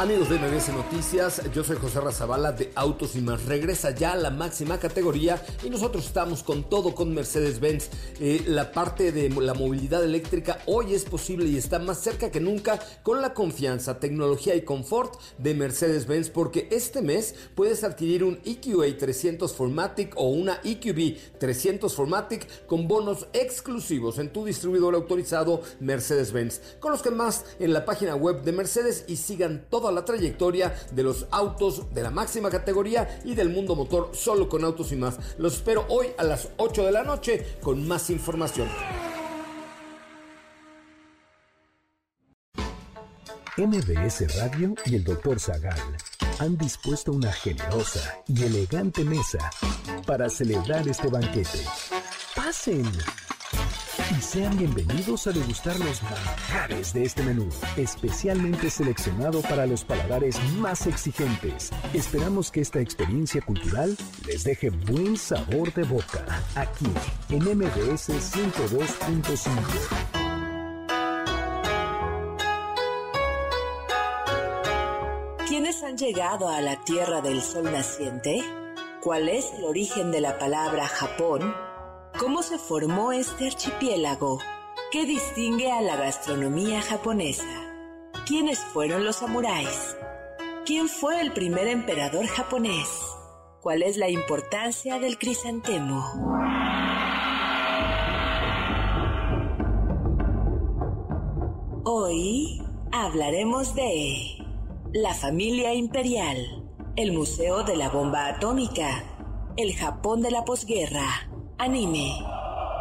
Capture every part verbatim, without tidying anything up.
Amigos de M B S Noticias, yo soy José Razabala de Autos y Más. Regresa ya a la máxima categoría y nosotros estamos con todo con Mercedes-Benz. Eh, la parte de la movilidad eléctrica hoy es posible y está más cerca que nunca con la confianza, tecnología y confort de Mercedes-Benz, porque este mes puedes adquirir un E Q A trescientos cuatro Matic o una E Q B trescientos cuatro Matic con bonos exclusivos en tu distribuidor autorizado Mercedes-Benz. Conozcan más en la página web de Mercedes y sigan toda la trayectoria de los autos de la máxima categoría y del mundo motor solo con Autos y Más. Los espero hoy a las ocho de la noche con más información. M B S Radio y el doctor Zagal han dispuesto una generosa y elegante mesa para celebrar este banquete. ¡Pasen! Y sean bienvenidos a degustar los manjares de este menú, especialmente seleccionado para los paladares más exigentes. Esperamos que esta experiencia cultural les deje buen sabor de boca, aquí en M B S ciento dos punto cinco. ¿Quiénes han llegado a la Tierra del Sol Naciente? ¿Cuál es el origen de la palabra Japón? ¿Cómo se formó este archipiélago? ¿Qué distingue a la gastronomía japonesa? ¿Quiénes fueron los samuráis? ¿Quién fue el primer emperador japonés? ¿Cuál es la importancia del crisantemo? Hoy hablaremos de la familia imperial, el Museo de la Bomba Atómica, el Japón de la posguerra, anime,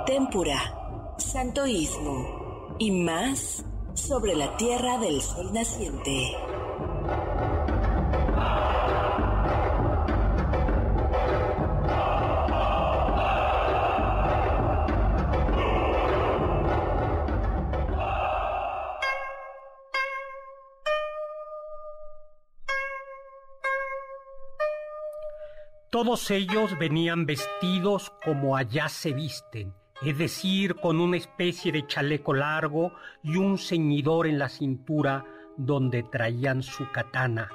tempura, sintoísmo y más sobre la Tierra del Sol Naciente. Todos ellos venían vestidos como allá se visten, es decir, con una especie de chaleco largo y un ceñidor en la cintura donde traían su katana,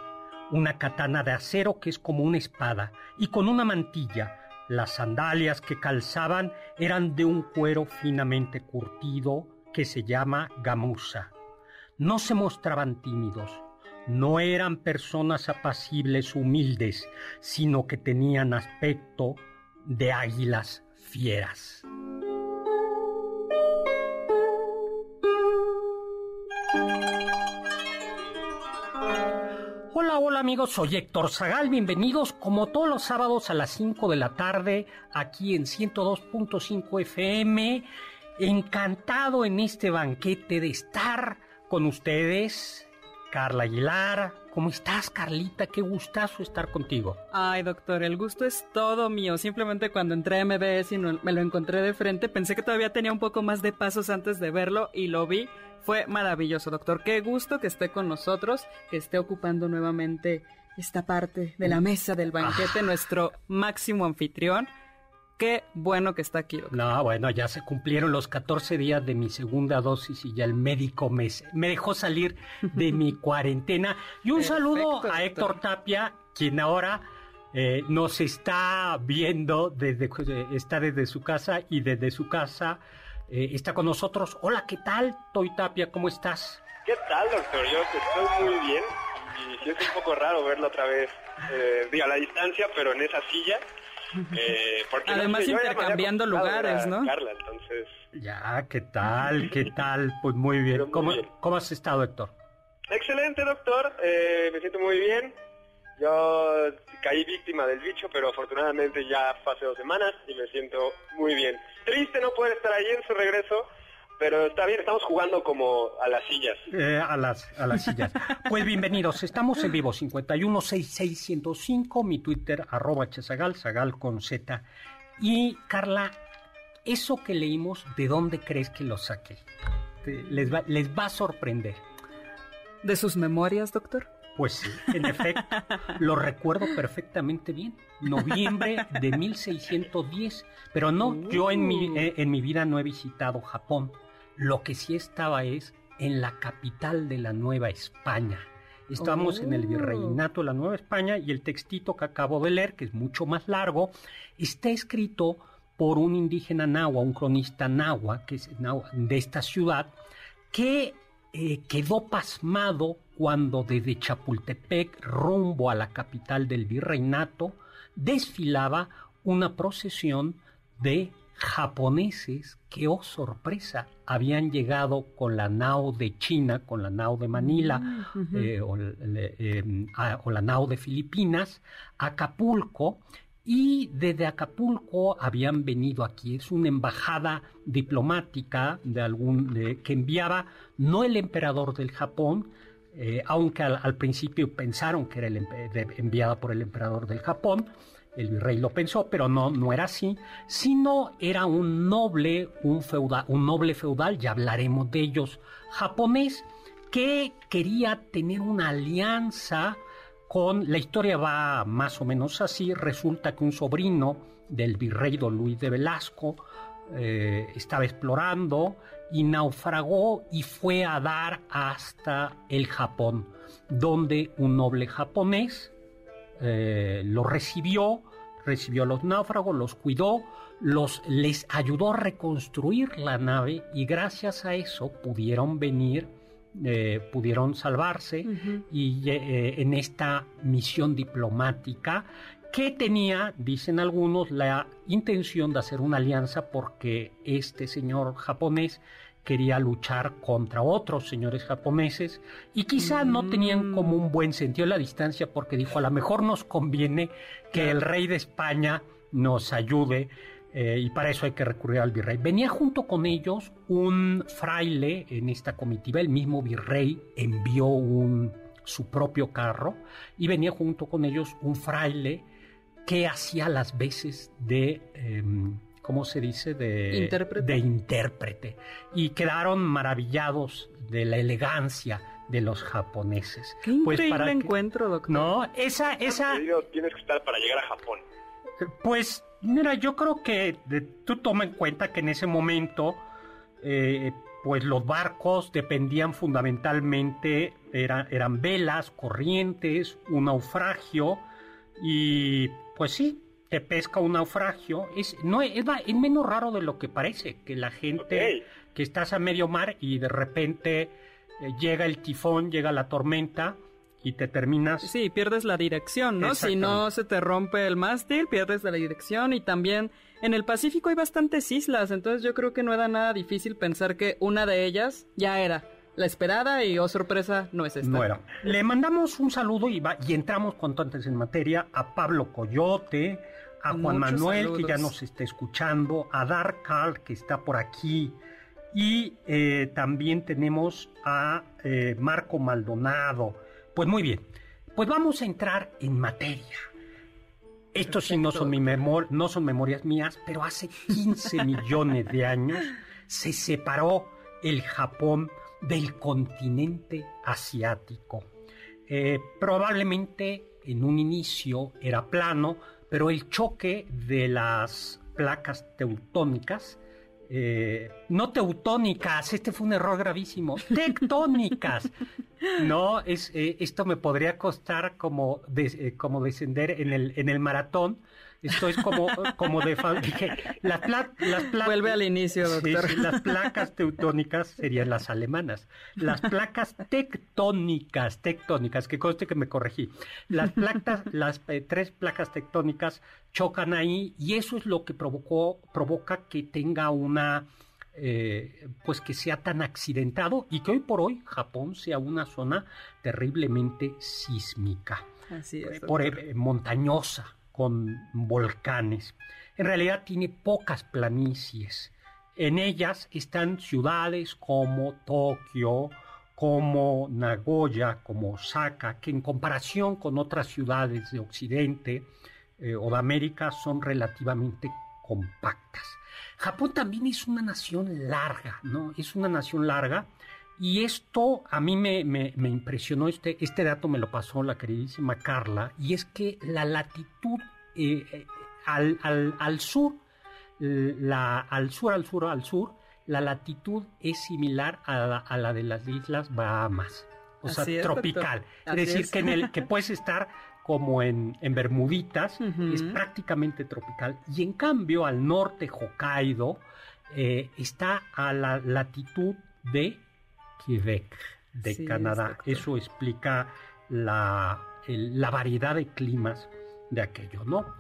una katana de acero que es como una espada, y con una mantilla. Las sandalias que calzaban eran de un cuero finamente curtido que se llama gamuza. No se mostraban tímidos. No eran personas apacibles, humildes, sino que tenían aspecto de águilas fieras. Hola, hola amigos, soy Héctor Zagal, bienvenidos como todos los sábados a las cinco de la tarde aquí en ciento dos punto cinco F M, encantado en este banquete de estar con ustedes. Carla Aguilar, ¿cómo estás, Carlita? Qué gustazo estar contigo. Ay, doctor, el gusto es todo mío. Simplemente cuando entré a M B S y no, me lo encontré de frente, pensé que todavía tenía un poco más de pasos antes de verlo y lo vi. Fue maravilloso, doctor. Qué gusto que esté con nosotros, que esté ocupando nuevamente esta parte de la mesa del banquete, ah. nuestro máximo anfitrión. Qué bueno que está aquí, doctor. No, bueno, ya se cumplieron los catorce días de mi segunda dosis y ya el médico me, me dejó salir de mi cuarentena. Y un Perfecto, saludo a Héctor Tapia, quien ahora eh, nos está viendo, desde, está desde su casa y desde su casa eh, está con nosotros. Hola, ¿qué tal, Toy Tapia? ¿Cómo estás? ¿Qué tal, doctor? Yo estoy muy bien y es un poco raro verlo otra vez, eh, digo, a la distancia, pero en esa silla. Eh, Además, no sé, intercambiando lugares, ¿no? Carla, entonces... Ya, ¿qué tal? ¿Qué tal? Pues muy bien. Muy ¿Cómo, bien. ¿Cómo has estado, Héctor? Excelente, doctor. Eh, me siento muy bien. Yo caí víctima del bicho, pero afortunadamente ya pasé dos semanas y me siento muy bien. Triste no poder estar ahí en su regreso, pero está bien, estamos jugando como a las sillas. Eh, a las a las sillas. Pues bienvenidos, estamos en vivo, cinco uno seis seis cero cinco, mi Twitter, arroba chezagal, zagal con Z. Y Carla, eso que leímos, ¿de dónde crees que lo saqué? Te, les, va, les va a sorprender. ¿De sus memorias, doctor? Pues sí, en efecto, lo recuerdo perfectamente bien. Noviembre de mil seiscientos diez. Pero no, uh. yo en mi, en mi vida no he visitado Japón. Lo que sí estaba es en la capital de la Nueva España, Estamos oh. en el Virreinato de la Nueva España y el textito que acabo de leer, que es mucho más largo, está escrito por un indígena nahua, un cronista nahua, que es nahua, de esta ciudad, que eh, quedó pasmado cuando desde Chapultepec, rumbo a la capital del Virreinato, desfilaba una procesión de japoneses que, oh sorpresa, habían llegado con la nao de China, con la nao de Manila, uh-huh. eh, o, le, eh, a, o la nao de Filipinas, a Acapulco, y desde Acapulco habían venido aquí. Es una embajada diplomática de algún de, que enviaba no el emperador del Japón, eh, aunque al, al principio pensaron que era el, de, enviada por el emperador del Japón. El virrey lo pensó, pero no, no era así, sino era un noble, un feudal, un noble feudal, ya hablaremos de ellos, japonés, que quería tener una alianza con... La historia va más o menos así. Resulta que un sobrino del virrey don Luis de Velasco eh, estaba explorando y naufragó y fue a dar hasta el Japón, donde un noble japonés Eh, lo recibió, recibió a los náufragos, los cuidó, los, les ayudó a reconstruir la nave y gracias a eso pudieron venir, eh, pudieron salvarse uh-huh. y eh, en esta misión diplomática que tenía, dicen algunos, la intención de hacer una alianza porque este señor japonés quería luchar contra otros señores japoneses y quizá no tenían como un buen sentido la distancia porque dijo, a lo mejor nos conviene que el rey de España nos ayude eh, y para eso hay que recurrir al virrey. Venía junto con ellos un fraile en esta comitiva, el mismo virrey envió un, su propio carro y venía junto con ellos un fraile que hacía las veces de... Eh, ¿cómo se dice? De intérprete. de intérprete. Y quedaron maravillados de la elegancia de los japoneses. Qué pues increíble para encuentro, que... doctor. No, esa... esa... tienes que estar para llegar a Japón. Pues, mira, yo creo que de, tú toma en cuenta que en ese momento, eh, pues los barcos dependían fundamentalmente, era, eran velas, corrientes, un naufragio, y pues sí, te pesca un naufragio, es no es, es menos raro de lo que parece, que la gente okay. que estás a medio mar y de repente eh, llega el tifón, llega la tormenta y te terminas... Sí, pierdes la dirección, ¿no? Si no se te rompe el mástil, pierdes la dirección y también en el Pacífico hay bastantes islas, entonces yo creo que no era nada difícil pensar que una de ellas ya era la esperada y, oh sorpresa, no es esta. Bueno, le mandamos un saludo y, va, y entramos cuanto antes en materia a Pablo Coyote, a Juan Muchos Manuel, saludos. Que ya nos está escuchando, a Darkal, que está por aquí, y eh, también tenemos a eh, Marco Maldonado. Pues muy bien, pues vamos a entrar en materia. Estos sí no son, mi memor- no son memorias mías, pero hace quince millones de años se separó el Japón del continente asiático. Eh, probablemente en un inicio era plano, pero el choque de las placas teutónicas, eh, no teutónicas, este fue un error gravísimo, tectónicas, no, es, eh, esto me podría costar como, des, eh, como descender en el, en el maratón. Esto es como, como de... Las pla, las pla, Vuelve al inicio, doctor. Sí, sí, las placas teutónicas serían las alemanas. Las placas tectónicas, tectónicas, que conste que me corregí. Las placas, las eh, tres placas tectónicas chocan ahí y eso es lo que provocó, provoca que tenga una... Eh, pues que sea tan accidentado y que hoy por hoy Japón sea una zona terriblemente sísmica. Así es, por, eh, montañosa, con volcanes. En realidad tiene pocas planicies. En ellas están ciudades como Tokio, como Nagoya, como Osaka, que en comparación con otras ciudades de Occidente eh, o de América son relativamente compactas. Japón también es una nación larga, ¿no? Es una nación larga y esto a mí me, me, me impresionó, este, este dato me lo pasó la queridísima Carla, y es que la latitud eh, eh, al, al, al sur, la, al sur, al sur, al sur, la latitud es similar a la, a la de las Islas Bahamas. o sea, es, tropical. Es decir, es. que en el que puedes estar como en, en Bermuditas, uh-huh. es prácticamente tropical. Y en cambio, al norte, Hokkaido, eh, está a la latitud de Quebec, de sí, Canadá. Exacto. Eso explica la, el, la variedad de climas de aquello, ¿no?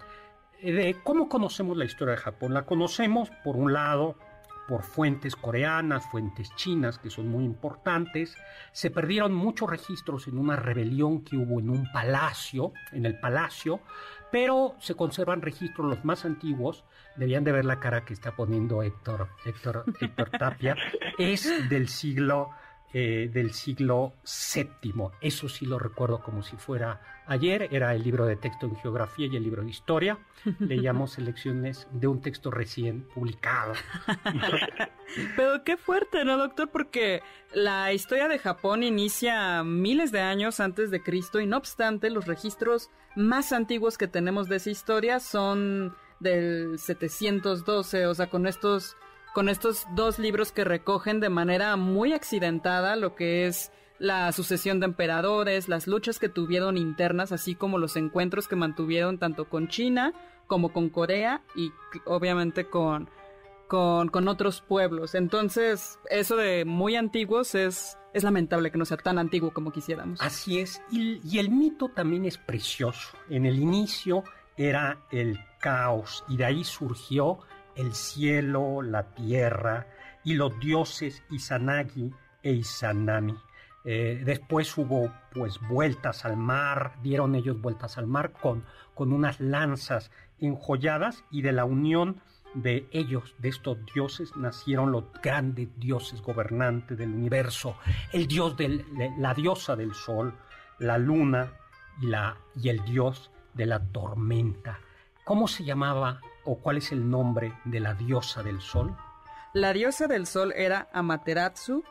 De cómo conocemos la historia de Japón. La conocemos, por un lado, por fuentes coreanas, fuentes chinas, que son muy importantes. Se perdieron muchos registros en una rebelión que hubo en un palacio, en el palacio, pero se conservan registros los más antiguos. Debían de ver la cara que está poniendo Héctor, Héctor, Héctor Tapia. Es del siglo, eh, del siglo séptimo. Eso sí lo recuerdo como si fuera ayer. Era el libro de texto en geografía y el libro de historia. Leíamos selecciones de un texto recién publicado. Pero qué fuerte, ¿no, doctor? Porque la historia de Japón inicia miles de años antes de Cristo y no obstante, los registros más antiguos que tenemos de esa historia son del setecientos doce, o sea, con estos, con estos dos libros que recogen de manera muy accidentada lo que es la sucesión de emperadores, las luchas que tuvieron internas, así como los encuentros que mantuvieron tanto con China como con Corea y obviamente con, con, con otros pueblos. Entonces, eso de muy antiguos es, es lamentable que no sea tan antiguo como quisiéramos. Así es, y, y el mito también es precioso. En el inicio era el caos y de ahí surgió el cielo, la tierra y los dioses Izanagi e Izanami. Eh, después hubo pues vueltas al mar, dieron ellos vueltas al mar con, con unas lanzas enjolladas y de la unión de ellos, de estos dioses, nacieron los grandes dioses gobernantes del universo, el dios del, la diosa del sol, la luna y, la, y el dios de la tormenta. ¿Cómo se llamaba o cuál es el nombre de la diosa del sol? La diosa del sol era Amaterasu.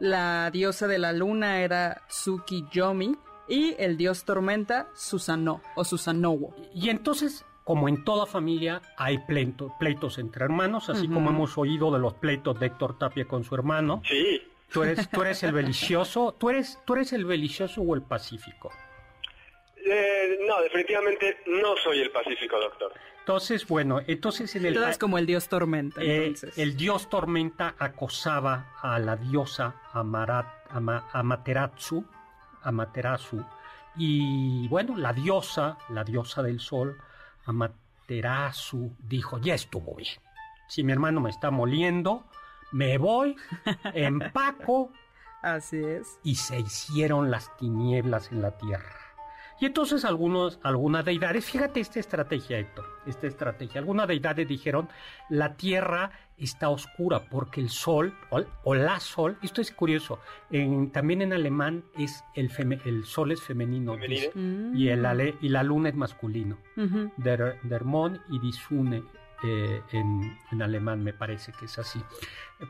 La diosa de la luna era Tsukiyomi y el dios tormenta Susanoo o Susanoo. Y entonces, como en toda familia, hay pleito, pleitos entre hermanos, así uh-huh. como hemos oído de los pleitos de Héctor Tapia con su hermano. Sí. Tú eres, tú eres el belicioso, tú eres, tú eres el belicioso o el pacífico. Eh, no, definitivamente no soy el pacífico, doctor. Entonces, bueno, entonces... En el, Todo es como el dios tormenta, eh, entonces. El dios tormenta acosaba a la diosa Amarat, Ama, Amaterasu, Amaterasu, y bueno, la diosa, la diosa del sol, Amaterasu, dijo, ya estuvo bien. Si mi hermano me está moliendo, me voy, empaco. Así es. Y se hicieron las tinieblas en la tierra. Y entonces algunos, algunas deidades, fíjate esta estrategia, Héctor, esta estrategia, algunas deidades dijeron, la tierra está oscura porque el sol, o, o la sol, esto es curioso, en, también en alemán es el, feme, el sol es femenino, dice, mm. y, el ale, y la luna es masculino, uh-huh. der, der Mond y die Sonne, eh, en, en alemán me parece que es así.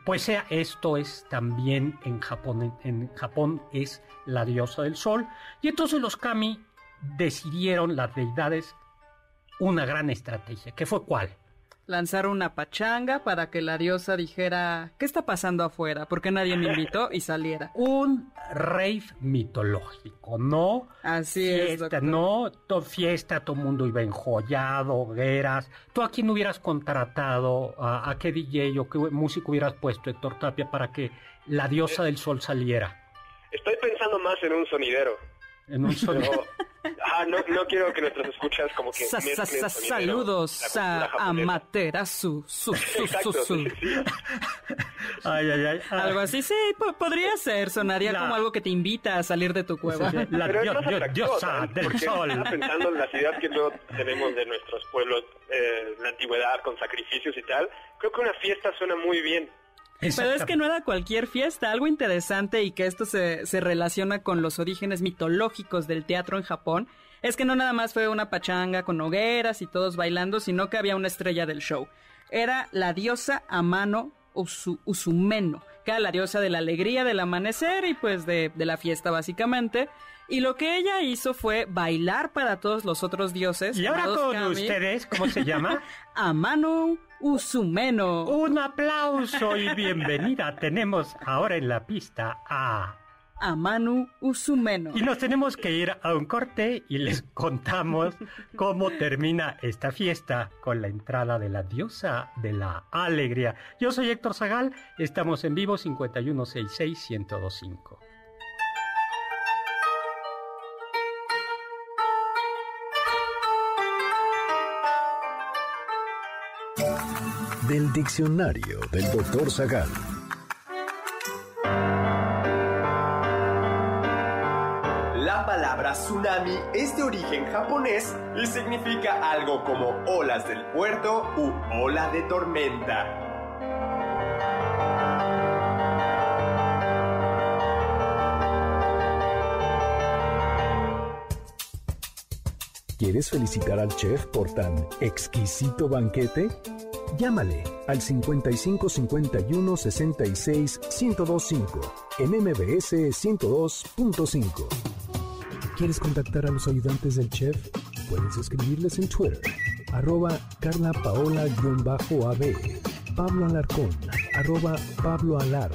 Pues eh, esto es también en Japón, en, en Japón es la diosa del sol, y entonces los kami decidieron las deidades una gran estrategia, que fue ¿cuál? Lanzar una pachanga para que la diosa dijera, ¿qué está pasando afuera? ¿Por qué nadie me invitó? Y saliera. Un rave mitológico, ¿no? Así fiesta, es, doctor. No, to, fiesta, todo el mundo iba enjollado, hogueras. ¿Tú a quién hubieras contratado? ¿A, a qué D J o qué músico hubieras puesto, Héctor Tapia, para que la diosa del sol saliera? Estoy pensando más en un sonidero. En un sonidero. Ah, no, no quiero que nuestros escuchas como que... Sa, sa, sa, saludos a Amaterasu. Su, su, su, su. Ay, ay, ay. Algo así, sí, po- podría ser. Sonaría la... como algo que te invita a salir de tu cueva. Sí, sí, sí. La diosa dios, del sol. Estaba pensando en las ideas que no tenemos de nuestros pueblos, eh, la antigüedad, con sacrificios y tal. Creo que una fiesta suena muy bien. Pero es que no era cualquier fiesta, algo interesante y que esto se, se relaciona con los orígenes mitológicos del teatro en Japón, es que no nada más fue una pachanga con hogueras y todos bailando, sino que había una estrella del show. Era la diosa Ame-no-Uzume, que era la diosa de la alegría, del amanecer y pues de, de la fiesta básicamente. Y lo que ella hizo fue bailar para todos los otros dioses. Y ahora con kami. Ustedes, ¿cómo se llama? Ame-no-Uzume. Un aplauso y bienvenida. Tenemos ahora en la pista a... Ame-no-Uzume. Y nos tenemos que ir a un corte y les contamos cómo termina esta fiesta con la entrada de la diosa de la alegría. Yo soy Héctor Zagal, estamos en vivo cinco uno seis seis uno cero dos cinco. Del diccionario del doctor Zagal. La palabra tsunami es de origen japonés y significa algo como olas del puerto u ola de tormenta. ¿Quieres felicitar al chef por tan exquisito banquete? Llámale al cinco cinco cinco uno seis seis uno cero dos cinco en M B S ciento dos punto cinco. ¿Quieres contactar a los ayudantes del chef? Puedes escribirles en Twitter, arroba Carla Paola-A B, Pablo Alarcón, arroba Pablo Alar,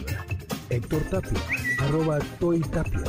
Héctor Tapia, arroba Toy Tapia.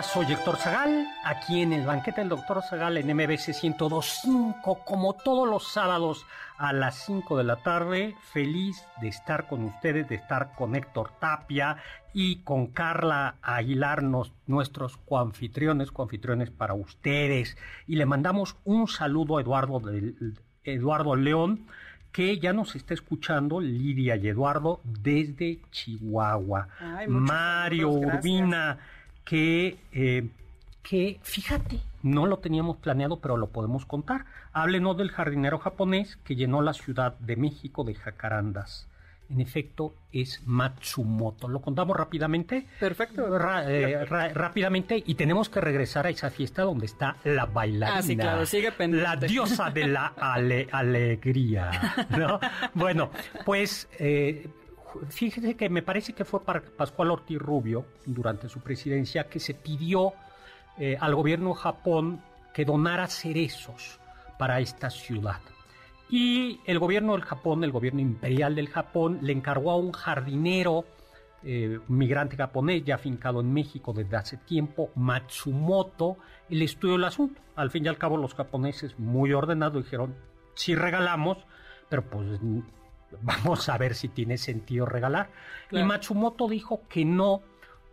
Soy Héctor Zagal, aquí en el banquete del doctor Zagal en M B S ciento dos punto cinco, como todos los sábados a las cinco de la tarde. Feliz de estar con ustedes, de estar con Héctor Tapia y con Carla Aguilar, nos, nuestros coanfitriones, coanfitriones para ustedes. Y le mandamos un saludo a Eduardo, de, Eduardo León, que ya nos está escuchando, Lidia y Eduardo, desde Chihuahua. Ay, Mario Urbina, que, eh, que, fíjate, no lo teníamos planeado, pero lo podemos contar. Háblenos del jardinero japonés que llenó la Ciudad de México de jacarandas. En efecto, es Matsumoto. Lo contamos rápidamente. Perfecto. Ra, eh, ra, rápidamente, y tenemos que regresar a esa fiesta donde está la bailarina. Ah, sí, claro, sigue pendiente. La diosa de la ale, alegría, ¿no? Bueno, pues... Eh, fíjese que me parece que fue Pascual Ortiz Rubio, durante su presidencia, que se pidió eh, al gobierno de Japón que donara cerezos para esta ciudad. Y el gobierno del Japón, el gobierno imperial del Japón, le encargó a un jardinero, eh, un migrante japonés ya afincado en México desde hace tiempo, Matsumoto, el estudio del asunto. Al fin y al cabo, los japoneses, muy ordenados, dijeron, sí regalamos, pero pues... vamos a ver si tiene sentido regalar. Claro. Y Matsumoto dijo que no,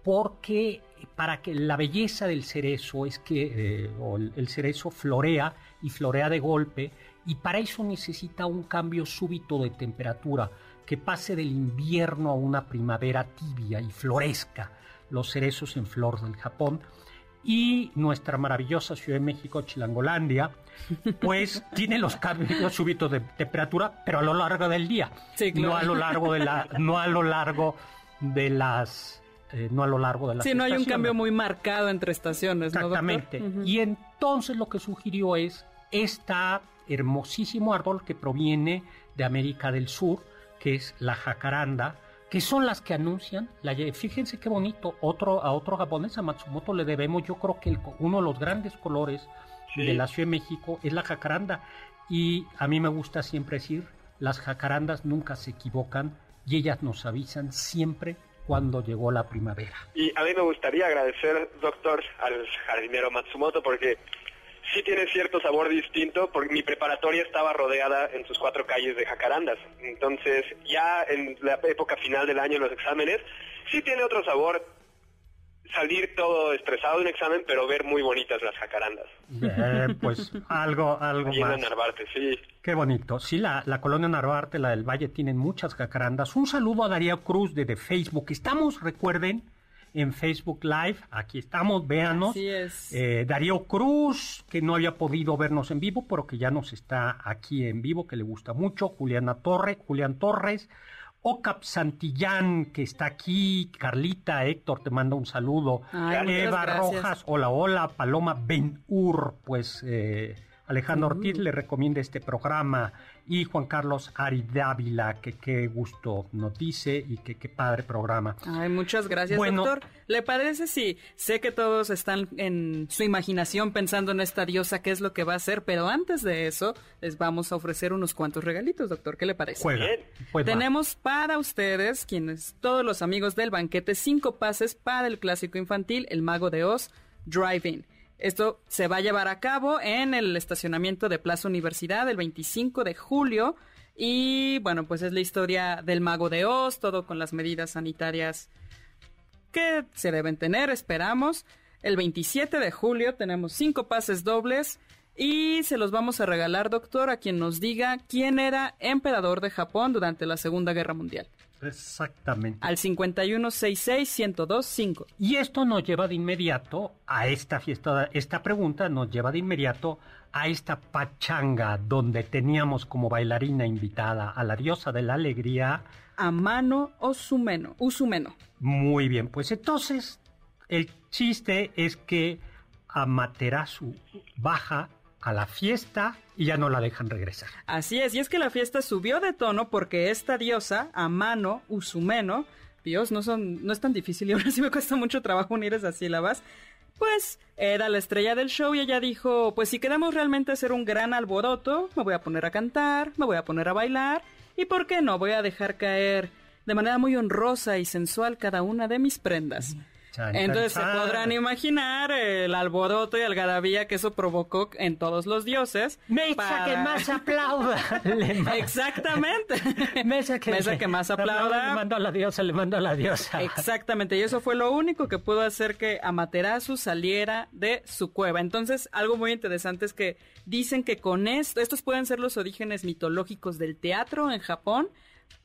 porque para que la belleza del cerezo es que eh, o el cerezo florea y florea de golpe, y para eso necesita un cambio súbito de temperatura, que pase del invierno a una primavera tibia y florezca los cerezos en flor del Japón. Y nuestra maravillosa Ciudad de México, Chilangolandia, pues tiene los cambios súbitos de temperatura, pero a lo largo del día, sí, claro. No a lo largo de la, no a lo largo de las, eh, no a lo largo de las. Sí, no hay un cambio muy marcado entre estaciones, ¿no, doctor? Exactamente. Y entonces lo que sugirió es este hermosísimo árbol que proviene de América del Sur, que es la jacaranda, que son las que anuncian, la, fíjense qué bonito, otro, a otro japonés, a Matsumoto, le debemos, yo creo que el, uno de los grandes colores sí. de la Ciudad de México es la jacaranda, y a mí me gusta siempre decir, las jacarandas nunca se equivocan, y ellas nos avisan siempre cuando llegó la primavera. Y a mí me gustaría agradecer, doctor, al jardinero Matsumoto, porque sí tiene cierto sabor distinto, porque mi preparatoria estaba rodeada en sus cuatro calles de jacarandas. Entonces, ya en la época final del año, en los exámenes, sí tiene otro sabor salir todo estresado de un examen, pero ver muy bonitas las jacarandas. Eh, pues algo, algo más. Lleno Narvarte, sí. Qué bonito. Sí, la, la colonia Narvarte, la del Valle, tienen muchas jacarandas. Un saludo a Darío Cruz desde Facebook. Estamos, recuerden, en Facebook Live, aquí estamos, véanos. Así es. Eh, Darío Cruz, que no había podido vernos en vivo, pero que ya nos está aquí en vivo, que le gusta mucho. Juliana Torre, Julián Torres, Ocap Santillán, que está aquí. Carlita, Héctor, te manda un saludo. Ay, Eva Rojas, hola, hola. Paloma Ben-Hur, pues eh, Alejandro uh-huh. Ortiz le recomienda este programa, y Juan Carlos Ari Dávila, que qué gusto nos dice y que qué padre programa. Ay, muchas gracias, bueno, doctor. ¿Le parece? Sí, sé que todos están en su imaginación pensando en esta diosa, qué es lo que va a hacer, pero antes de eso les vamos a ofrecer unos cuantos regalitos, doctor. ¿Qué le parece? Juega. Pues tenemos va. para ustedes, quienes todos los amigos del banquete, cinco pases para el clásico infantil El Mago de Oz Drive-In. Esto se va a llevar a cabo en el estacionamiento de Plaza Universidad el veinticinco de julio. Y bueno, pues es la historia del Mago de Oz, todo con las medidas sanitarias que se deben tener, esperamos. El veintisiete de julio tenemos cinco pases dobles y se los vamos a regalar, doctor, a quien nos diga quién era emperador de Japón durante la Segunda Guerra Mundial. Exactamente. Al cinco uno seis seis uno cero dos cinco. Y esto nos lleva de inmediato a esta fiesta, esta pregunta nos lleva de inmediato a esta pachanga donde teníamos como bailarina invitada a la diosa de la alegría, Ame-no-Uzume. Muy bien, pues entonces el chiste es que Amaterasu baja a la fiesta y ya no la dejan regresar. Así es, y es que la fiesta subió de tono porque esta diosa, Ame-no-Uzume, Dios, no, son, no es tan difícil y ahora sí me cuesta mucho trabajo unir esas sílabas, pues era la estrella del show y ella dijo, pues si queremos realmente hacer un gran alboroto, me voy a poner a cantar, me voy a poner a bailar, y por qué no, voy a dejar caer de manera muy honrosa y sensual cada una de mis prendas. Mm. Entonces se podrán imaginar el alboroto y algarabía que eso provocó en todos los dioses. Mesa para... que más aplauda. Exactamente. Mesa que, Mesa que más aplauda. Le mandó a la diosa, le mandó a la diosa. Exactamente, y eso fue lo único que pudo hacer que Amaterasu saliera de su cueva. Entonces, algo muy interesante es que dicen que con esto, estos pueden ser los orígenes mitológicos del teatro en Japón.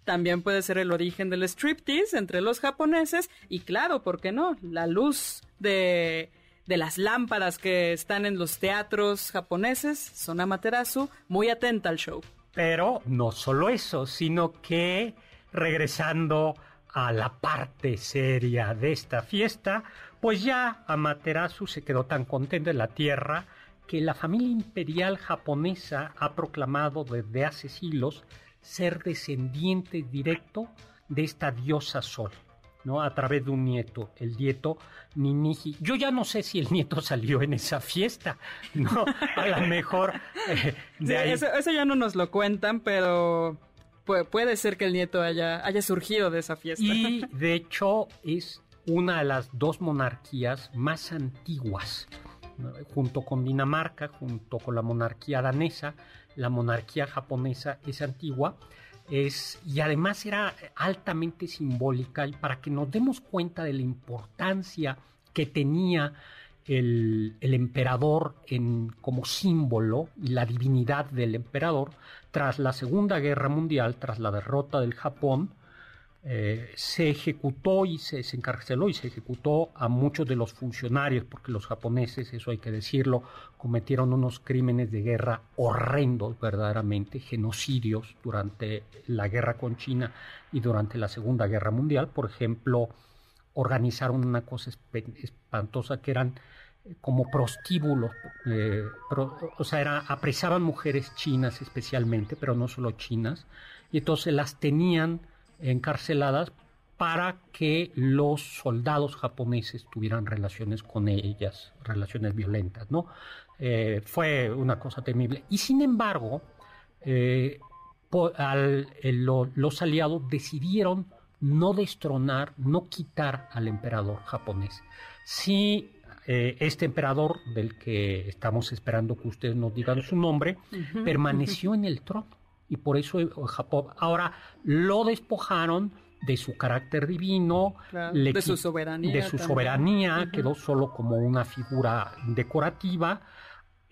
También puede ser el origen del striptease entre los japoneses y claro, ¿por qué no? La luz de, de las lámparas que están en los teatros japoneses son Amaterasu, muy atenta al show. Pero no solo eso, sino que regresando a la parte seria de esta fiesta, pues ya Amaterasu se quedó tan contenta en la tierra que la familia imperial japonesa ha proclamado desde hace siglos ser descendiente directo de esta diosa sol, ¿no? A través de un nieto, el nieto Ninigi. Yo ya no sé si el nieto salió en esa fiesta, ¿no? A lo mejor... Eh, de sí, ahí... eso, eso ya no nos lo cuentan, pero puede, puede ser que el nieto haya, haya surgido de esa fiesta. Y de hecho es una de las dos monarquías más antiguas, ¿no? Junto con Dinamarca, junto con la monarquía danesa. La monarquía japonesa es antigua es, y además era altamente simbólica, y para que nos demos cuenta de la importancia que tenía el, el emperador en, como símbolo y la divinidad del emperador, tras la Segunda Guerra Mundial, tras la derrota del Japón, eh, se ejecutó y se, se encarceló y se ejecutó a muchos de los funcionarios, porque los japoneses, eso hay que decirlo, cometieron unos crímenes de guerra horrendos, verdaderamente, genocidios durante la guerra con China y durante la Segunda Guerra Mundial. Por ejemplo, organizaron una cosa espantosa que eran como prostíbulos, eh, pro, o sea, era, apresaban mujeres chinas especialmente, pero no solo chinas, y entonces las tenían encarceladas para que los soldados japoneses tuvieran relaciones con ellas, relaciones violentas, ¿no? Eh, fue una cosa temible. Y sin embargo, eh, po, al, el, lo, los aliados decidieron no destronar, no quitar al emperador japonés. Sí, eh, este emperador, del que estamos esperando que ustedes nos digan su nombre, uh-huh, permaneció uh-huh. en el trono. Y por eso Japón, ahora lo despojaron de su carácter divino, claro, le, de su soberanía, de su soberanía uh-huh. quedó solo como una figura decorativa,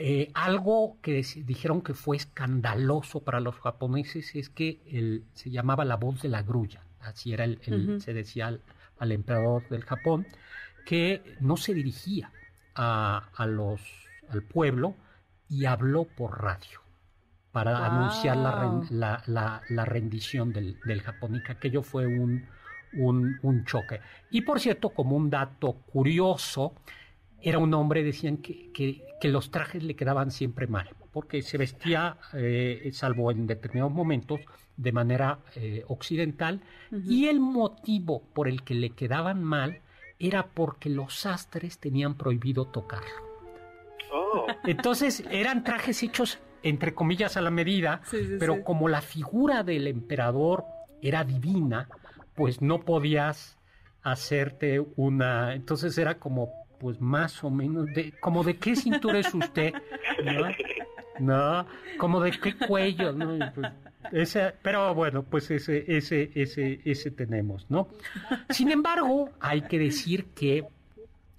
eh, algo que dijeron que fue escandaloso para los japoneses es que él, se llamaba la voz de la grulla, así era el, el, uh-huh. se decía al, al emperador del Japón, que no se dirigía a, a los, al pueblo y habló por radio para wow. anunciar la, la, la, la rendición del, del Japón, y que aquello fue un, un, un choque. Y por cierto, como un dato curioso, era un hombre, decían que, que, que los trajes le quedaban siempre mal, porque se vestía, eh, salvo en determinados momentos, de manera eh, occidental, uh-huh. y el motivo por el que le quedaban mal era porque los sastres tenían prohibido tocarlo. Oh. Entonces eran trajes hechos, entre comillas, a la medida, sí, sí, pero sí. como la figura del emperador era divina, pues no podías hacerte una... Entonces era como... pues más o menos, de, como de qué cintura es usted, ¿no? No, como de qué cuello, ¿no? Pues ese, pero bueno, pues ese, ese, ese, ese tenemos, ¿no? Sin embargo, hay que decir que,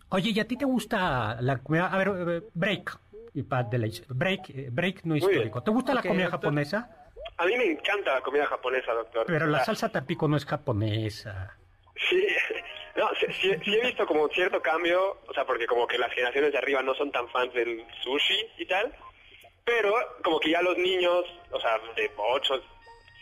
oye, ¿y a ti te gusta la comida? A ver, break, break, break no histórico. ¿Te gusta okay, la comida doctor. japonesa? A mí me encanta la comida japonesa, doctor. Pero la salsa Tampico no es japonesa. Sí. No, sí, sí, sí he visto como cierto cambio, o sea, porque como que las generaciones de arriba no son tan fans del sushi y tal, pero como que ya los niños, o sea, de ocho,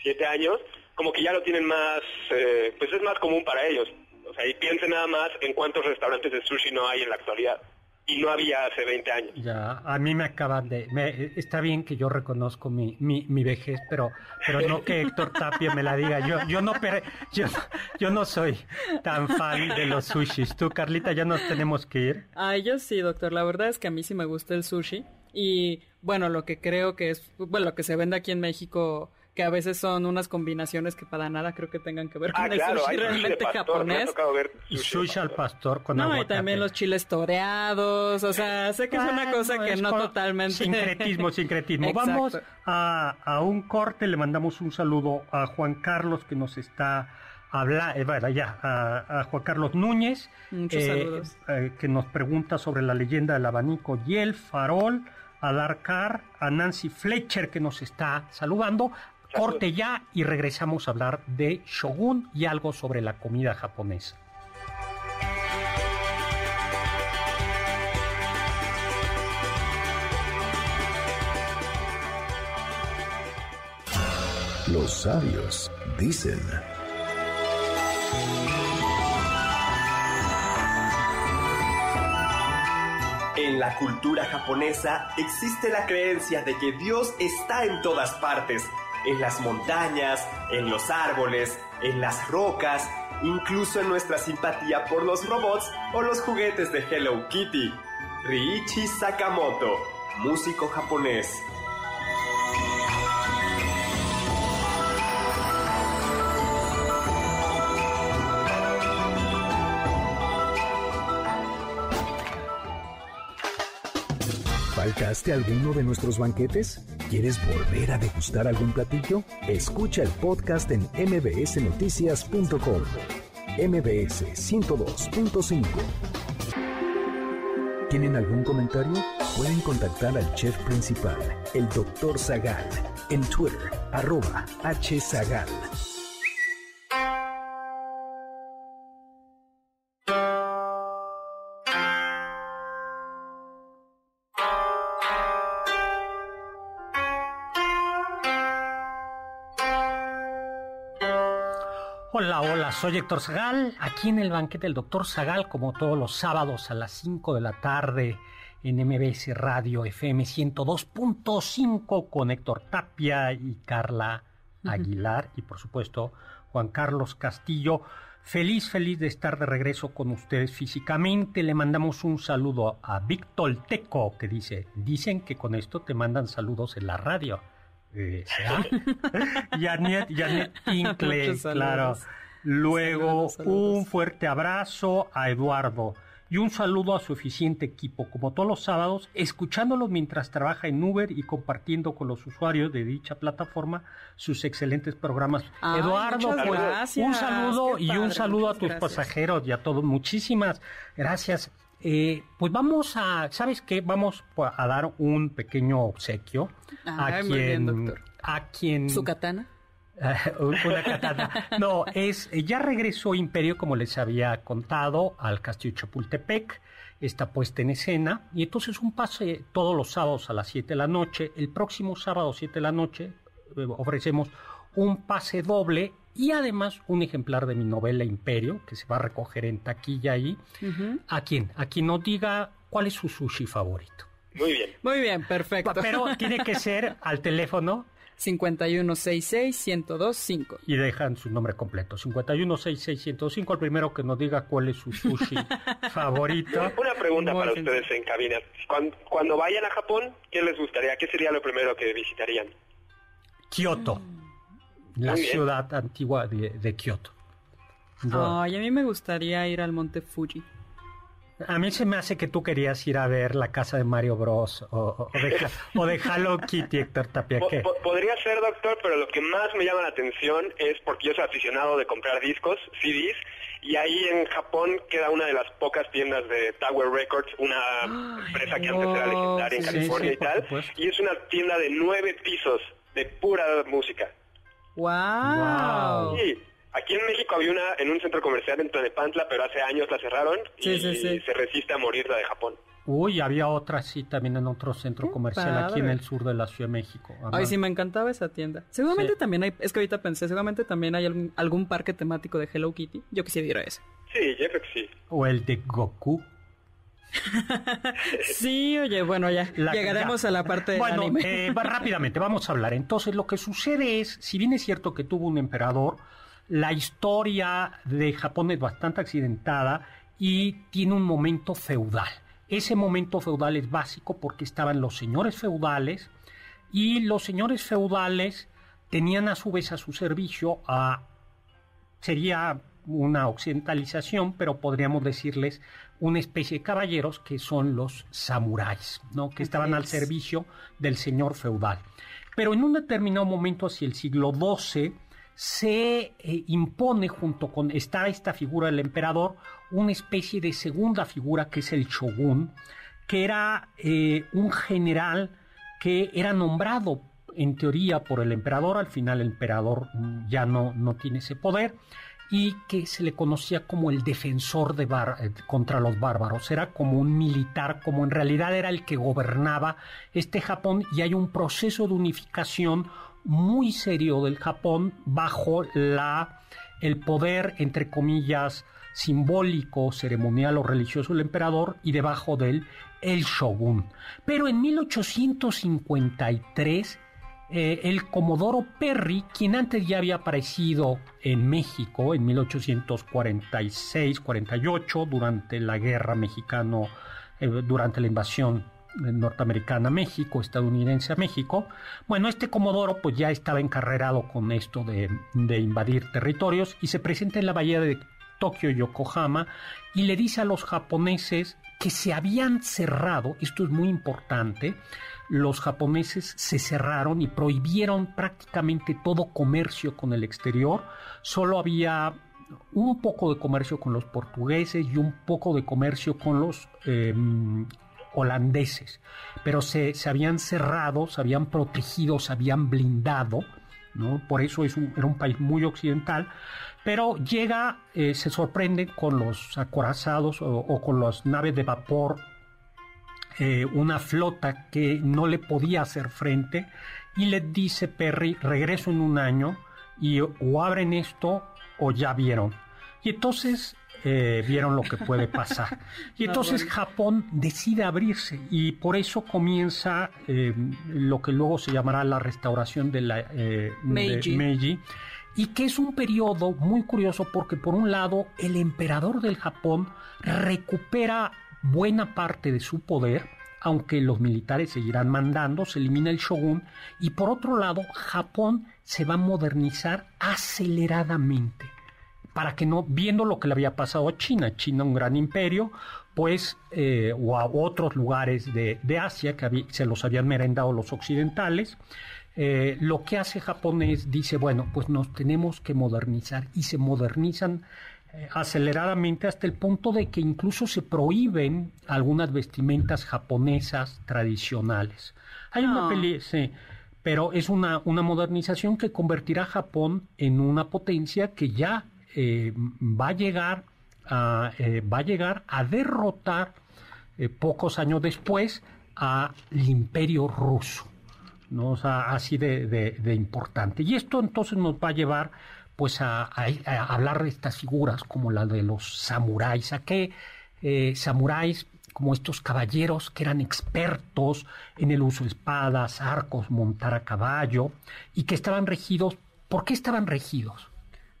siete años, como que ya lo tienen más, eh, pues es más común para ellos. O sea, y piensen nada más en cuántos restaurantes de sushi no hay en la actualidad. Y no había hace veinte años. Ya, a mí me acaban de... Me, está bien que yo reconozco mi, mi, mi vejez, pero pero no que Héctor Tapia me la diga. Yo yo no yo, yo no soy tan fan de los sushis. Tú, Carlita, ya nos tenemos que ir. Ay, yo sí, doctor. La verdad es que a mí sí me gusta el sushi. Y, bueno, lo que creo que es... Bueno, lo que se vende aquí en México... que a veces son unas combinaciones que para nada creo que tengan que ver con ah, el claro, sushi realmente pastor, japonés. Y sushi al pastor con no, aguacate. No, y también los chiles toreados, o sea, sé que es una cosa ah, no, que no totalmente... Sincretismo, sincretismo. Vamos a, a un corte, le mandamos un saludo a Juan Carlos que nos está hablando, eh, bueno, ya, a, a Juan Carlos Núñez. Muchos eh, saludos. Eh, que nos pregunta sobre la leyenda del abanico y el farol, a Larcar, a Nancy Fletcher que nos está saludando. Corte ya y regresamos a hablar de Shogun y algo sobre la comida japonesa. Los sabios dicen... En la cultura japonesa existe la creencia de que Dios está en todas partes... en las montañas, en los árboles, en las rocas, incluso en nuestra simpatía por los robots o los juguetes de Hello Kitty. Ryuichi Sakamoto, músico japonés. ¿Faltaste alguno de nuestros banquetes? ¿Quieres volver a degustar algún platillo? Escucha el podcast en m b s noticias punto com. M B S ciento dos punto cinco. ¿Tienen algún comentario? Pueden contactar al chef principal, el doctor Zagal, en Twitter, arroba H Zagal. Hola, hola, soy Héctor Zagal, aquí en el banquete del doctor Zagal, como todos los sábados a las cinco de la tarde en M B S Radio F M ciento dos punto cinco con Héctor Tapia y Carla Aguilar uh-huh. y por supuesto Juan Carlos Castillo. Feliz, feliz de estar de regreso con ustedes físicamente. Le mandamos un saludo a Víctor Teco que dice, dicen que con esto te mandan saludos en la radio. Eh, Janet, Janet Tinkle, claro. Luego saludos, saludos. Un fuerte abrazo a Eduardo y un saludo a su eficiente equipo, como todos los sábados, escuchándolo mientras trabaja en Uber y compartiendo con los usuarios de dicha plataforma sus excelentes programas. Ay, Eduardo, pues, gracias. Un saludo padre, y un saludo a tus gracias. Pasajeros y a todos. Muchísimas gracias. Eh, pues vamos a, ¿sabes qué? Vamos a dar un pequeño obsequio ah, a quien, bien, a quien su katana, uh, una katana. No, es ya regresó Imperio como les había contado al Castillo Chapultepec, está puesta en escena y entonces un pase todos los sábados a las siete de la noche. El próximo sábado siete de la noche eh, ofrecemos un pase doble. Y además un ejemplar de mi novela Imperio, que se va a recoger en taquilla ahí. Uh-huh. ¿A quién? A quien nos diga cuál es su sushi favorito. Muy bien. Muy bien, perfecto. Pero tiene que ser al teléfono cinco uno seis seis uno cero dos cinco. Y dejan su nombre completo, cinco uno seis seis uno cero dos cinco, al primero que nos diga cuál es su sushi favorito. Una pregunta muy para sencillo. Ustedes en cabina. Cuando, cuando vayan a Japón, ¿qué les gustaría? ¿Qué sería lo primero que visitarían? Kioto, mm. la ciudad antigua de, de Kioto. No. Ay, a mí me gustaría ir al Monte Fuji. A mí se me hace que tú querías ir a ver la casa de Mario Bros o, o, de, o de Hello Kitty, Héctor Tapia. ¿Qué? Podría ser, doctor, pero lo que más me llama la atención es porque yo soy aficionado de comprar discos, C Ds, y ahí en Japón queda una de las pocas tiendas de Tower Records, una Ay, empresa que antes wow, era legendaria en sí, California sí, sí, y tal, supuesto. Y es una tienda de nueve pisos de pura música. ¡Wow! wow. Sí. Aquí en México había una en un centro comercial en Tlalnepantla, pero hace años la cerraron y, sí, sí, sí. y se resiste a morir la de Japón. Uy, había otra, sí, también en otro centro Qué comercial padre. Aquí en el sur de la Ciudad de México. Además. Ay, sí, me encantaba esa tienda. Seguramente sí. también hay, es que ahorita pensé, seguramente también hay algún, algún parque temático de Hello Kitty. Yo quisiera ir a ese. Sí, yo creo que sí. O el de Goku. Sí, oye, bueno, ya la, llegaremos ya. a la parte de bueno, anime. Bueno, eh, va, rápidamente, vamos a hablar. Entonces, lo que sucede es, si bien es cierto que tuvo un emperador, la historia de Japón es bastante accidentada y tiene un momento feudal. Ese momento feudal es básico porque estaban los señores feudales y los señores feudales tenían a su vez a su servicio a... sería una occidentalización, pero podríamos decirles una especie de caballeros que son los samuráis, ¿no? Que estaban al servicio del señor feudal. Pero en un determinado momento hacia el siglo doce... se eh, impone junto con está esta figura del emperador una especie de segunda figura que es el shogun, que era eh, un general que era nombrado en teoría por el emperador, al final el emperador ya no, no tiene ese poder, y que se le conocía como el defensor de bar, eh, contra los bárbaros, era como un militar, como en realidad era el que gobernaba este Japón, y hay un proceso de unificación muy serio del Japón bajo la, el poder, entre comillas, simbólico, ceremonial o religioso del emperador y debajo de él el shogun. Pero en mil ochocientos cincuenta y tres eh, el comodoro Perry, quien antes ya había aparecido en México en mil ochocientos cuarenta y seis cuarenta y ocho durante la guerra mexicano, eh, durante la invasión norteamericana a México, estadounidense a México. Bueno, este comodoro pues ya estaba encarrerado con esto de, de invadir territorios y se presenta en la bahía de Tokio, Yokohama, y le dice a los japoneses que se habían cerrado, esto es muy importante, los japoneses se cerraron y prohibieron prácticamente todo comercio con el exterior, solo había un poco de comercio con los portugueses y un poco de comercio con los eh, holandeses, pero se, se habían cerrado, se habían protegido, se habían blindado, ¿no? Por eso es un, era un país muy occidental, pero llega, eh, se sorprende con los acorazados o, o con las naves de vapor, eh, una flota que no le podía hacer frente, y le dice Perry, regreso en un año, y o abren esto o ya vieron. Y entonces... Eh, vieron lo que puede pasar y entonces Japón decide abrirse y por eso comienza eh, lo que luego se llamará la restauración de la eh, Meiji. De Meiji, y que es un periodo muy curioso porque por un lado el emperador del Japón recupera buena parte de su poder, aunque los militares seguirán mandando, se elimina el shogun, y por otro lado Japón se va a modernizar aceleradamente para que no, viendo lo que le había pasado a China, China un gran imperio, pues, eh, o a otros lugares de, de Asia que había, se los habían merendado los occidentales, eh, lo que hace Japón es, dice, bueno, pues nos tenemos que modernizar, y se modernizan eh, aceleradamente hasta el punto de que incluso se prohíben algunas vestimentas japonesas tradicionales. Hay no. una peli... Sí, pero es una, una modernización que convertirá a Japón en una potencia que ya... Eh, va a llegar a, eh, va a llegar a derrotar eh, pocos años después al Imperio ruso, ¿no? O sea, así de, de, de importante. Y esto entonces nos va a llevar pues a, a, a hablar de estas figuras como la de los samuráis. ¿A qué eh, samuráis como estos caballeros que eran expertos en el uso de espadas, arcos, montar a caballo, y que estaban regidos. ¿Por qué estaban regidos?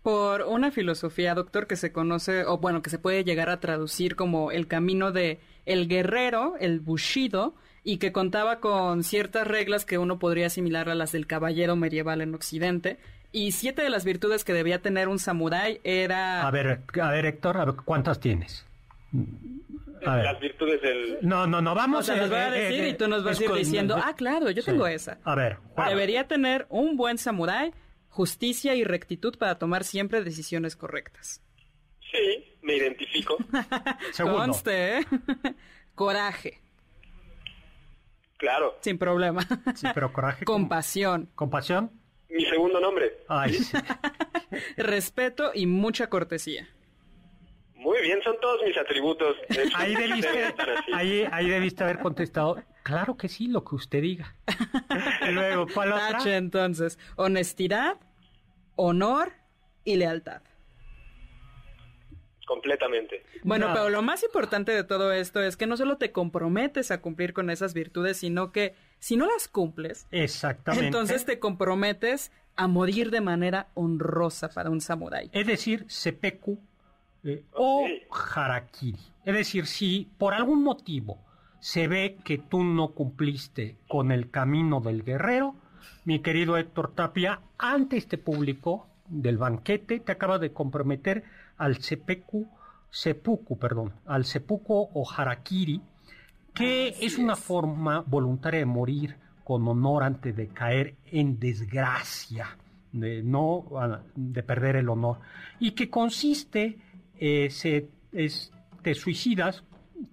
Por una filosofía, doctor, que se conoce, o bueno, que se puede llegar a traducir como el camino de el guerrero, el Bushido, y que contaba con ciertas reglas que uno podría asimilar a las del caballero medieval en Occidente. Y siete de las virtudes que debía tener un samurái era... A ver, a ver, Héctor, a ver, ¿cuántas tienes? A ver. Las virtudes del... No, no, no, vamos... O sea, eh, nos va a decir eh, eh, y tú nos vas a ir diciendo, eh, ah, claro, yo sí tengo esa. A ver, ¿cuál? Debería tener un buen samurái, justicia y rectitud para tomar siempre decisiones correctas. Sí, me identifico. Segundo. Conste, ¿eh? Coraje. Claro. Sin problema. Sí, pero coraje... Compasión. Con... Compasión. Mi segundo nombre. Ay, sí. Respeto y mucha cortesía. Muy bien, son todos mis atributos. De hecho, ahí, debiste, ahí, ahí debiste haber contestado, claro que sí, lo que usted diga. Y luego, ¿cuál otra? H, entonces, honestidad, honor y lealtad. Completamente. Bueno, no. Pero lo más importante de todo esto es que no solo te comprometes a cumplir con esas virtudes, sino que si no las cumples, exactamente, entonces te comprometes a morir de manera honrosa para un samurái. Es decir, seppuku eh, o sí. harakiri. Es decir, si por algún motivo se ve que tú no cumpliste con el camino del guerrero, mi querido Héctor Tapia, ante este público del banquete, te acabas de comprometer al seppuku, seppuku, perdón, al seppuku o harakiri, que así es una es. forma voluntaria de morir con honor antes de caer en desgracia, de, no, de perder el honor, y que consiste, eh, se, es, te suicidas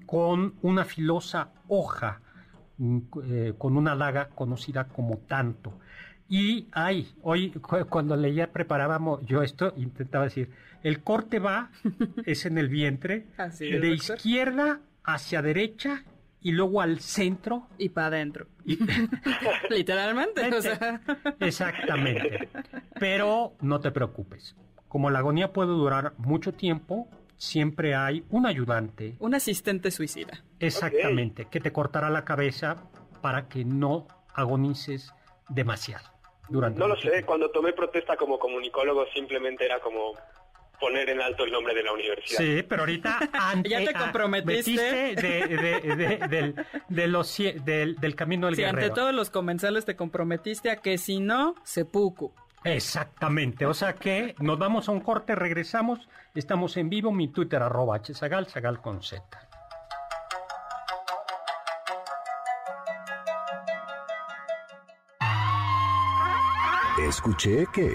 con una filosa hoja, eh, con una daga conocida como tanto. Y ay, hoy cuando leía preparábamos yo esto, intentaba decir, el corte va, es en el vientre, así de es, izquierda hacia derecha y luego al centro. Y para adentro. Y... Literalmente. O sea... Exactamente. Pero no te preocupes. Como la agonía puede durar mucho tiempo, siempre hay un ayudante. Un asistente suicida. Exactamente. Okay. Que te cortará la cabeza para que no agonices demasiado. Durante no lo sé. Tiempo. Cuando tomé protesta como comunicólogo, simplemente era como... poner en alto el nombre de la universidad. Sí, pero ahorita ante, ya te comprometiste a, de, de, de, de, del, de los, del, del camino del sí, guerrero. Ante todos los comensales te comprometiste a que si no, seppuku. Exactamente, o sea que nos vamos a un corte, regresamos, estamos en vivo, mi Twitter arroba hzagal, zagal con Z. Escuché que...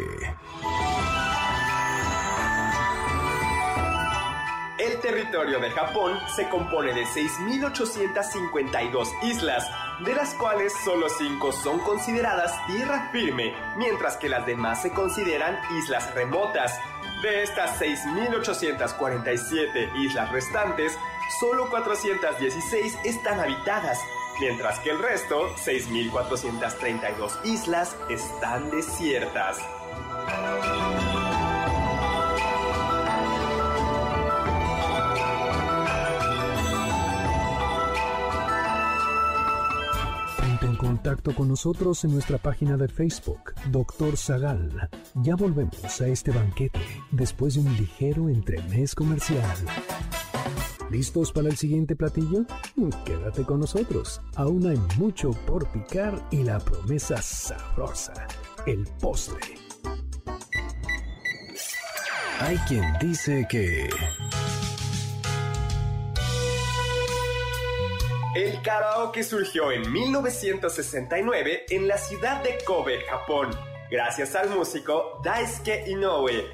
El territorio de Japón se compone de seis mil ochocientas cincuenta y dos islas, de las cuales solo cinco son consideradas tierra firme, mientras que las demás se consideran islas remotas. De estas seis mil ochocientas cuarenta y siete islas restantes, solo cuatrocientas dieciséis están habitadas, mientras que el resto, seis mil cuatrocientas treinta y dos islas, están desiertas. Contacto con nosotros en nuestra página de Facebook, doctor Zagal. Ya volvemos a este banquete después de un ligero entremés comercial. ¿Listos para el siguiente platillo? Quédate con nosotros. Aún hay mucho por picar y la promesa sabrosa, el postre. Hay quien dice que... El karaoke surgió en mil novecientos sesenta y nueve en la ciudad de Kobe, Japón, gracias al músico Daisuke Inoue.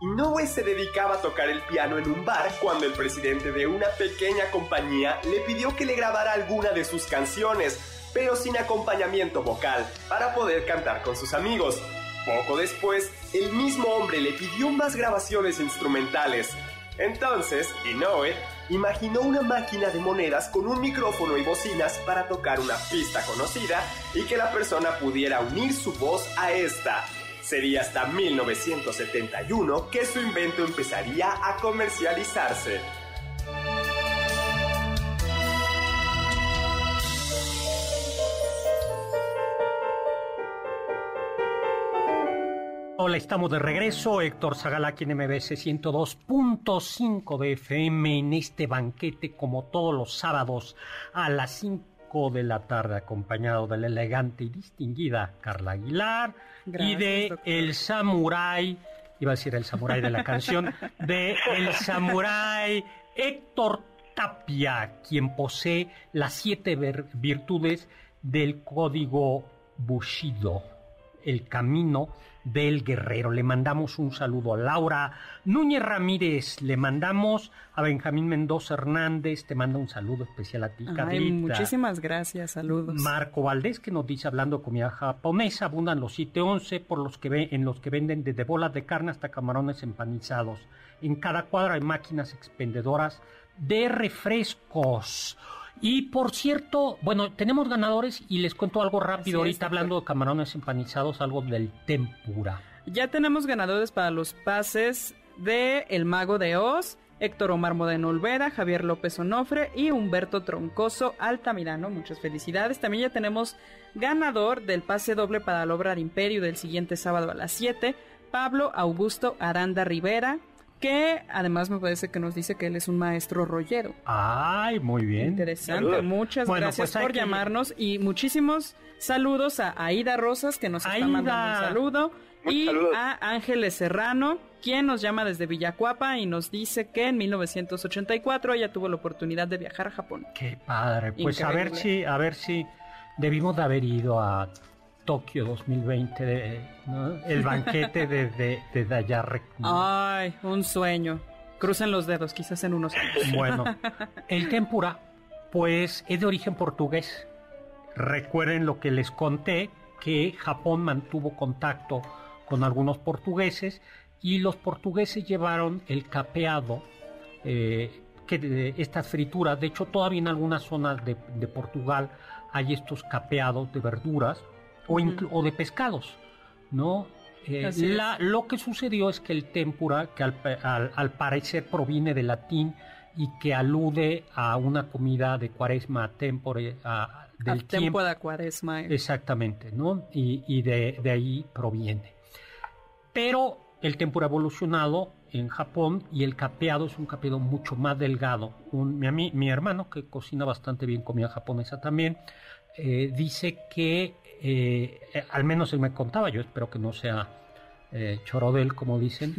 Inoue se dedicaba a tocar el piano en un bar cuando el presidente de una pequeña compañía le pidió que le grabara alguna de sus canciones, pero sin acompañamiento vocal, para poder cantar con sus amigos. Poco después, el mismo hombre le pidió más grabaciones instrumentales. Entonces, Inoue imaginó una máquina de monedas con un micrófono y bocinas para tocar una pista conocida y que la persona pudiera unir su voz a esta. Sería hasta mil novecientos setenta y uno que su invento empezaría a comercializarse. Hola, estamos de regreso. Héctor Zagal aquí en M B S ciento dos punto cinco de F M en este banquete como todos los sábados a las cinco de la tarde, acompañado de la elegante y distinguida Carla Aguilar. Gracias, y de doctor. El samurái, iba a decir el samurái de la canción, de el samurái Héctor Tapia, quien posee las siete virtudes del código Bushido, el camino del guerrero. Le mandamos un saludo a Laura Núñez Ramírez, le mandamos a Benjamín Mendoza Hernández, te manda un saludo especial a ti, Carlita. Muchísimas gracias, saludos. Marco Valdés, que nos dice, hablando de comida japonesa, abundan los siete once por los que ve, en los que venden desde bolas de carne hasta camarones empanizados. En cada cuadra hay máquinas expendedoras de refrescos. Y por cierto, bueno, tenemos ganadores y les cuento algo rápido. Así ahorita está, hablando de camarones empanizados, algo del tempura. Ya tenemos ganadores para los pases de El Mago de Oz, Héctor Omar Modeno Olvera, Javier López Onofre y Humberto Troncoso Altamirano. Muchas felicidades. También ya tenemos ganador del pase doble para la obra de Imperio del siguiente sábado a las siete, Pablo Augusto Aranda Rivera, que además me parece que nos dice que él es un maestro rollero. Ay, muy bien. Interesante. Salud. Muchas bueno, gracias pues por que... llamarnos y muchísimos saludos a Aida Rosas, que nos Aida. está mandando un saludo. Muchas y saludos. A Ángeles Serrano, quien nos llama desde Villacuapa y nos dice que en mil novecientos ochenta y cuatro ella tuvo la oportunidad de viajar a Japón. Qué padre. Pues increíble. a ver si, a ver si debimos de haber ido a Tokio dos mil veinte, de, ¿no? El banquete desde de, de allá. Ay, un sueño. Crucen los dedos, quizás en unos años. Bueno, el tempura, pues, es de origen portugués. Recuerden lo que les conté, que Japón mantuvo contacto con algunos portugueses y los portugueses llevaron el capeado, eh, que de, estas frituras. De hecho, todavía en algunas zonas de, de Portugal hay estos capeados de verduras O, inclu- uh-huh. o de pescados, ¿no? Eh, la, lo que sucedió es que el tempura, que al, al, al parecer proviene del latín y que alude a una comida de cuaresma, tempore, a, del al tiempo de cuaresma. Eh. Exactamente, ¿no? Y, y de, de ahí proviene. Pero el tempura ha evolucionado en Japón y el capeado es un capeado mucho más delgado. Un, mi, mi hermano, que cocina bastante bien comida japonesa también, eh, dice que Eh, eh, al menos él me contaba, yo espero que no sea eh, chorodel, como dicen,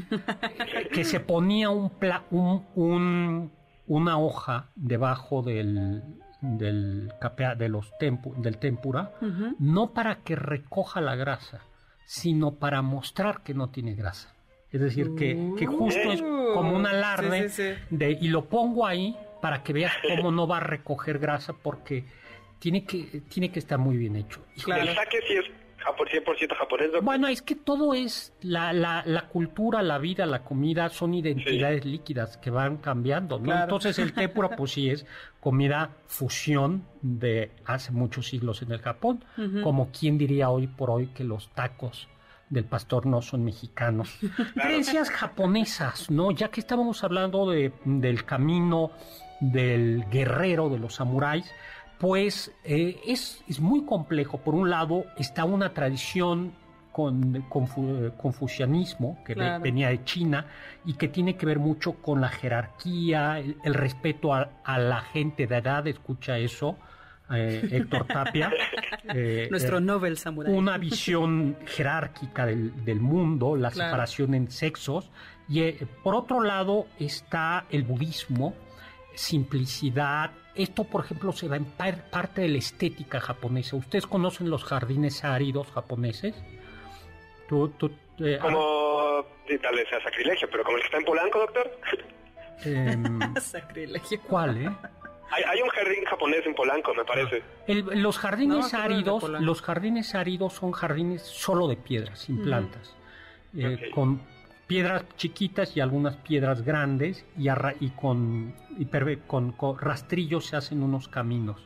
que se ponía un, pla, un, un una hoja debajo del del capea, de los tempu, del tempura, uh-huh. no para que recoja la grasa, sino para mostrar que no tiene grasa. Es decir, uh-huh. que, que justo es como un alarde, sí, sí, sí. de, y lo pongo ahí para que veas cómo no va a recoger grasa, porque Tiene que, tiene que estar muy bien hecho. Claro. El sake sí es cien por ciento japonés, ¿no? Bueno, es que todo es la, la, la cultura, la vida, la comida, son identidades sí. líquidas que van cambiando, ¿no? Claro. Entonces el tempura, pues sí, es comida fusión de hace muchos siglos en el Japón, uh-huh. como quien diría hoy por hoy que los tacos del pastor no son mexicanos. Claro. Creencias japonesas, ¿no? Ya que estábamos hablando de, del camino del guerrero, de los samuráis, pues eh, es, es muy complejo. Por un lado está una tradición con, con confucianismo que claro. venía de China y que tiene que ver mucho con la jerarquía, el, el respeto a, a la gente de edad, escucha eso, eh, Héctor Tapia. eh, Nuestro eh, Nobel Samurai. Una visión jerárquica del, del mundo, la claro. separación en sexos. Y eh, por otro lado está el budismo, simplicidad. Esto, por ejemplo, se va en par- parte de la estética japonesa. ¿Ustedes conocen los jardines áridos japoneses? ¿Tú, tú, eh, como, tal vez sea sacrilegio, pero como el que está en Polanco, doctor. Eh, sacrilegio. ¿Cuál, eh? Hay, hay un jardín japonés en Polanco, me parece. El, los jardines no, áridos, los jardines áridos son jardines solo de piedras, sin mm. plantas, eh, okay. con piedras chiquitas y algunas piedras grandes y, arra- y, con, y perve- con, con rastrillos se hacen unos caminos.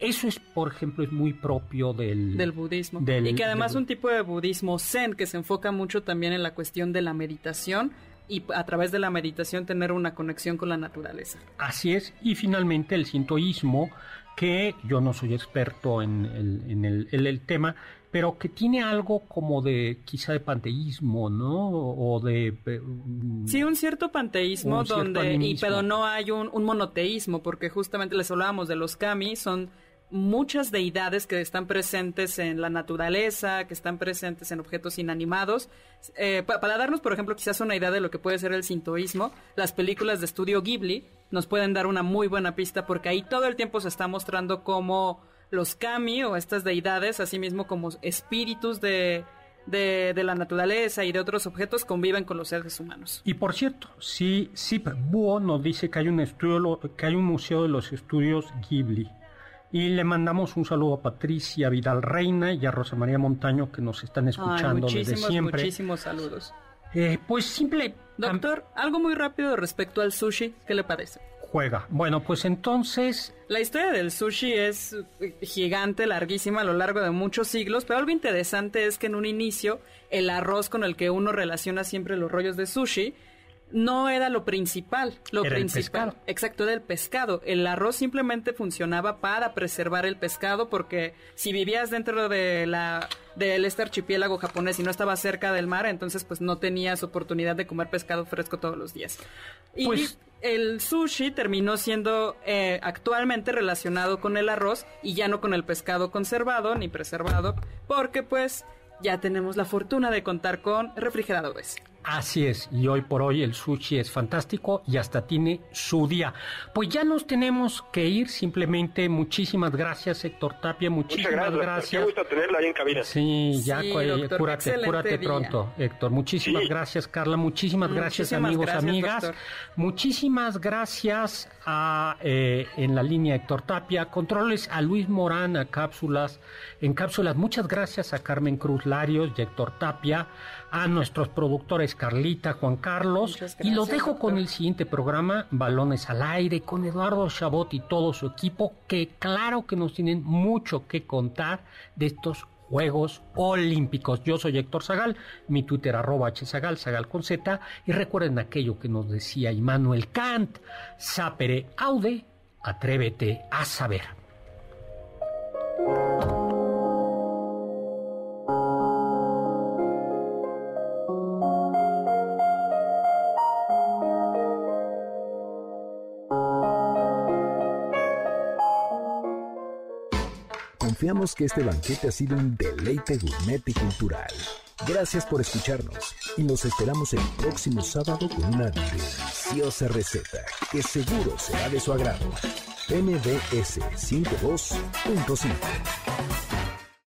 Eso es, por ejemplo, es muy propio del... Del budismo. Del, y que además del... un tipo de budismo zen que se enfoca mucho también en la cuestión de la meditación y a través de la meditación tener una conexión con la naturaleza. Así es. Y finalmente el sintoísmo, que yo no soy experto en el, en el, en el tema, pero que tiene algo como de, quizá de panteísmo, ¿no? O de... Sí, un cierto panteísmo, un cierto donde animismo. Y pero no hay un, un monoteísmo, porque justamente les hablábamos de los kami, son muchas deidades que están presentes en la naturaleza, que están presentes en objetos inanimados. Eh, pa para darnos, por ejemplo, quizás una idea de lo que puede ser el sintoísmo, las películas de estudio Ghibli nos pueden dar una muy buena pista, porque ahí todo el tiempo se está mostrando cómo los kami o estas deidades, así mismo como espíritus de, de, de la naturaleza y de otros objetos, conviven con los seres humanos. Y por cierto, sí, sí, Búho nos dice que hay un estudio, que hay un museo de los estudios Ghibli. Y le mandamos un saludo a Patricia Vidal Reina y a Rosa María Montaño, que nos están escuchando Ay, desde siempre. Muchísimos saludos. Eh, pues simple... Doctor, algo muy rápido respecto al sushi, ¿qué le parece? Juega. Bueno, pues entonces... La historia del sushi es gigante, larguísima, a lo largo de muchos siglos, pero algo interesante es que en un inicio, el arroz con el que uno relaciona siempre los rollos de sushi... No era lo principal, lo era principal, el pescado. Exacto, era el pescado. El arroz simplemente funcionaba para preservar el pescado, porque si vivías dentro de la del este archipiélago japonés y no estabas cerca del mar, entonces pues no tenías oportunidad de comer pescado fresco todos los días. Y pues, el sushi terminó siendo eh, actualmente relacionado con el arroz y ya no con el pescado conservado ni preservado, porque pues ya tenemos la fortuna de contar con refrigeradores. Así es, y hoy por hoy el sushi es fantástico y hasta tiene su día. Pues ya nos tenemos que ir, simplemente muchísimas gracias, Héctor Tapia, muchísimas gracias. Muchas gracias, doctor. Qué gusto tenerlo ahí en cabina. Sí, ya, sí, doctor, cúrate, cúrate pronto, Héctor. Muchísimas sí. gracias, Carla, muchísimas, muchísimas gracias, amigos, gracias, amigas. Doctor. Muchísimas gracias a eh, en la línea Héctor Tapia, controles a Luis Morán, a cápsulas, en cápsulas. Muchas gracias a Carmen Cruz Larios y Héctor Tapia, a nuestros productores Carlita, Juan Carlos, gracias, y los dejo doctor. Con el siguiente programa, Balones al Aire, con Eduardo Chabot y todo su equipo, que claro que nos tienen mucho que contar de estos Juegos Olímpicos. Yo soy Héctor Zagal, mi Twitter arroba hzagal, zagal con Z, y recuerden aquello que nos decía Immanuel Kant, sapere aude, atrévete a saber. Confiamos que este banquete ha sido un deleite gourmet y cultural. Gracias por escucharnos y los esperamos el próximo sábado con una deliciosa receta que seguro será de su agrado. M B S ciento dos punto cinco